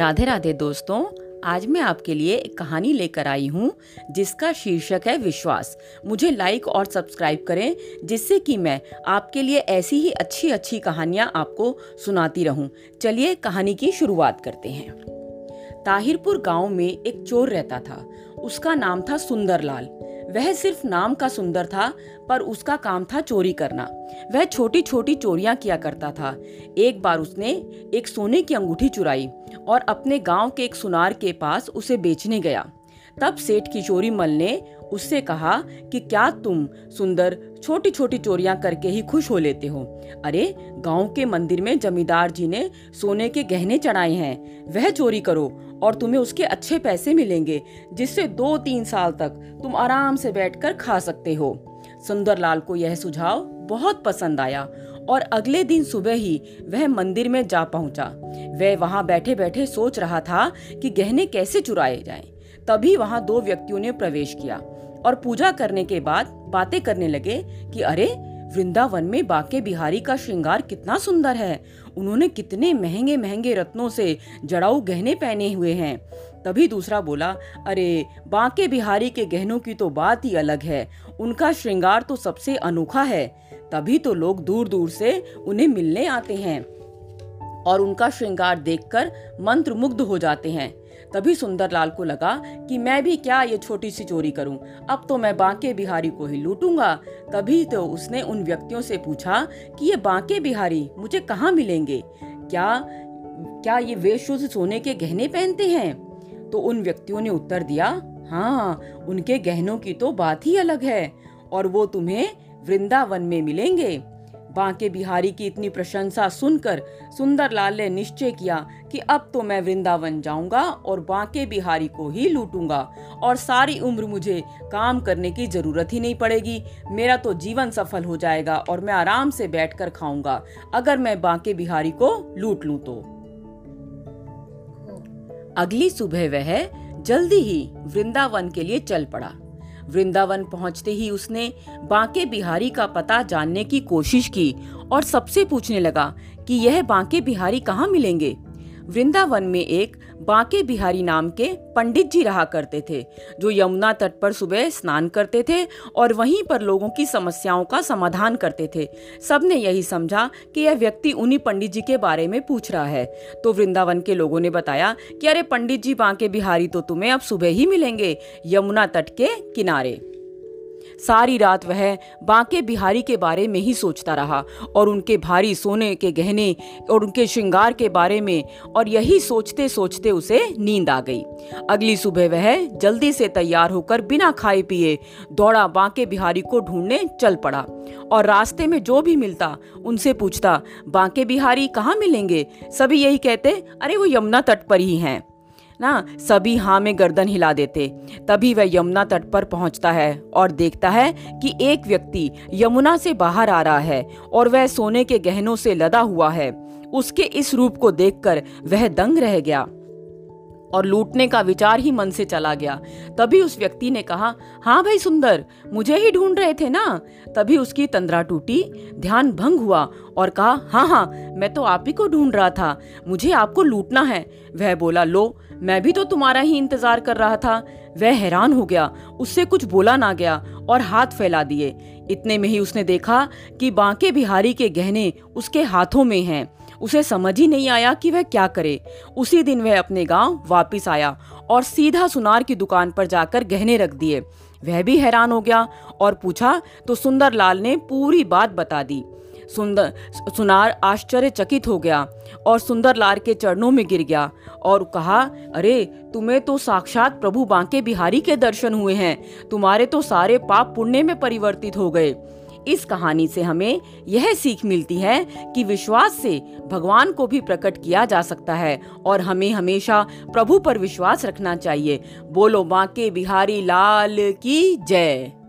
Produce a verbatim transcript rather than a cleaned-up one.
राधे राधे दोस्तों, आज मैं आपके लिए एक कहानी लेकर आई हूँ जिसका शीर्षक है विश्वास। मुझे लाइक और सब्सक्राइब करें जिससे कि मैं आपके लिए ऐसी ही अच्छी अच्छी कहानियाँ आपको सुनाती रहूँ। चलिए कहानी की शुरुआत करते हैं। ताहिरपुर गांव में एक चोर रहता था, उसका नाम था सुंदरलाल। वह सिर्फ नाम का सुंदर था पर उसका काम था चोरी करना। वह छोटी छोटी चोरियां किया करता था। एक बार उसने एक सोने की अंगूठी चुराई और अपने गांव के एक सुनार के पास उसे बेचने गया। तब सेठ किशोरी मल ने उससे कहा कि क्या तुम सुंदर छोटी छोटी चोरियां करके ही खुश हो लेते हो? अरे गांव के मंदिर में जमींदार जी ने सोने के गहने चढ़ाए हैं, वह चोरी करो और तुम्हें उसके अच्छे पैसे मिलेंगे जिससे दो तीन साल तक तुम आराम से बैठकर खा सकते हो। सुंदरलाल को यह सुझाव बहुत पसंद आया और अगले दिन सुबह ही वह मंदिर में जा पहुंचा। वह वहां बैठे बैठे सोच रहा था कि गहने कैसे चुराए जाएं। तभी वहां दो व्यक्तियों ने प्रवेश किया और पूजा करने के बाद बातें करने लगे कि अरे वृंदावन में बांके बिहारी का श्रृंगार कितना सुंदर है, उन्होंने कितने महंगे महंगे रत्नों से जड़ाऊ गहने पहने हुए हैं। तभी दूसरा बोला, अरे बांके बिहारी के गहनों की तो बात ही अलग है, उनका श्रृंगार तो सबसे अनोखा है, तभी तो लोग दूर दूर से उन्हें मिलने आते हैं और उनका श्रृंगार देखकर मंत्रमुग्ध हो जाते हैं। तभी सुंदरलाल को लगा कि मैं भी क्या ये छोटी सी चोरी करूं, अब तो मैं बांके बिहारी को ही लूटूंगा। तभी तो उसने उन व्यक्तियों से पूछा कि ये बांके बिहारी मुझे कहाँ मिलेंगे, क्या क्या ये वे शुद्ध सोने के गहने पहनते हैं? तो उन व्यक्तियों ने उत्तर दिया, हाँ उनके गहनों की तो बात ही अलग है और वो तुम्हें वृंदावन में मिलेंगे। बांके बिहारी की इतनी प्रशंसा सुनकर सुंदरलाल ने निश्चय किया कि अब तो मैं वृंदावन जाऊंगा और बांके बिहारी को ही लूटूंगा और सारी उम्र मुझे काम करने की जरूरत ही नहीं पड़ेगी, मेरा तो जीवन सफल हो जाएगा और मैं आराम से बैठकर खाऊंगा अगर मैं बांके बिहारी को लूट लूं तो। अगली सुबह वह जल्दी ही वृंदावन के लिए चल पड़ा। वृंदावन पहुंचते ही उसने बांके बिहारी का पता जानने की कोशिश की और सबसे पूछने लगा कि यह बांके बिहारी कहाँ मिलेंगे। वृंदावन में एक बांके बिहारी नाम के पंडित जी रहा करते थे जो यमुना तट पर सुबह स्नान करते थे और वहीं पर लोगों की समस्याओं का समाधान करते थे। सबने यही समझा कि यह व्यक्ति उन्हीं पंडित जी के बारे में पूछ रहा है। तो वृंदावन के लोगों ने बताया कि अरे पंडित जी बांके बिहारी तो तुम्हें अब सुबह ही मिलेंगे यमुना तट के किनारे। सारी रात वह बांके बिहारी के बारे में ही सोचता रहा और उनके भारी सोने के गहने और उनके श्रृंगार के बारे में, और यही सोचते सोचते उसे नींद आ गई। अगली सुबह वह जल्दी से तैयार होकर बिना खाए पिए दौड़ा बांके बिहारी को ढूंढने चल पड़ा और रास्ते में जो भी मिलता उनसे पूछता, बांके बिहारी कहाँ मिलेंगे? सभी यही कहते, अरे वो यमुना तट पर ही हैं ना। सभी हाँ में गर्दन हिला देते। तभी वह यमुना तट पर पहुंचता है और देखता है कि एक व्यक्ति यमुना से बाहर आ रहा है और वह सोने के गहनों से लदा हुआ है। उसके इस रूप को देखकर वह दंग रह गया और लूटने का विचार ही मन से चला गया। तभी उस व्यक्ति ने कहा, हाँ भाई सुंदर, मुझे ही ढूंढ रहे थे ना? तभी उसकी तंद्रा टूटी, ध्यान भंग हुआ और कहा, हाँ हाँ मैं तो आप ही को ढूंढ रहा था, मुझे आपको लूटना है। वह बोला, लो मैं भी तो तुम्हारा ही इंतजार कर रहा था। वह हैरान हो गया, उससे कुछ बोला ना गया और हाथ फैला दिए। इतने में ही उसने देखा कि बांके बिहारी के गहने उसके हाथों में हैं। उसे समझ ही नहीं आया कि वह क्या करे। उसी दिन वह अपने गांव वापस आया और सीधा सुनार की दुकान पर जाकर गहने रख दिए। वह भी हैरान हो गया और पूछा तो सुंदरलाल ने पूरी बात बता दी। सुंदर सुनार आश्चर्यचकित हो गया और सुंदरलाल के चरणों में गिर गया और कहा, अरे तुम्हें तो साक्षात प्रभु बांके बिहारी के दर्शन हुए हैं, तुम्हारे तो सारे पाप पुण्य में परिवर्तित हो गए। इस कहानी से हमें यह सीख मिलती है कि विश्वास से भगवान को भी प्रकट किया जा सकता है और हमें हमेशा प्रभु पर विश्वास रखना चाहिए। बोलो बांके बिहारी लाल की जय।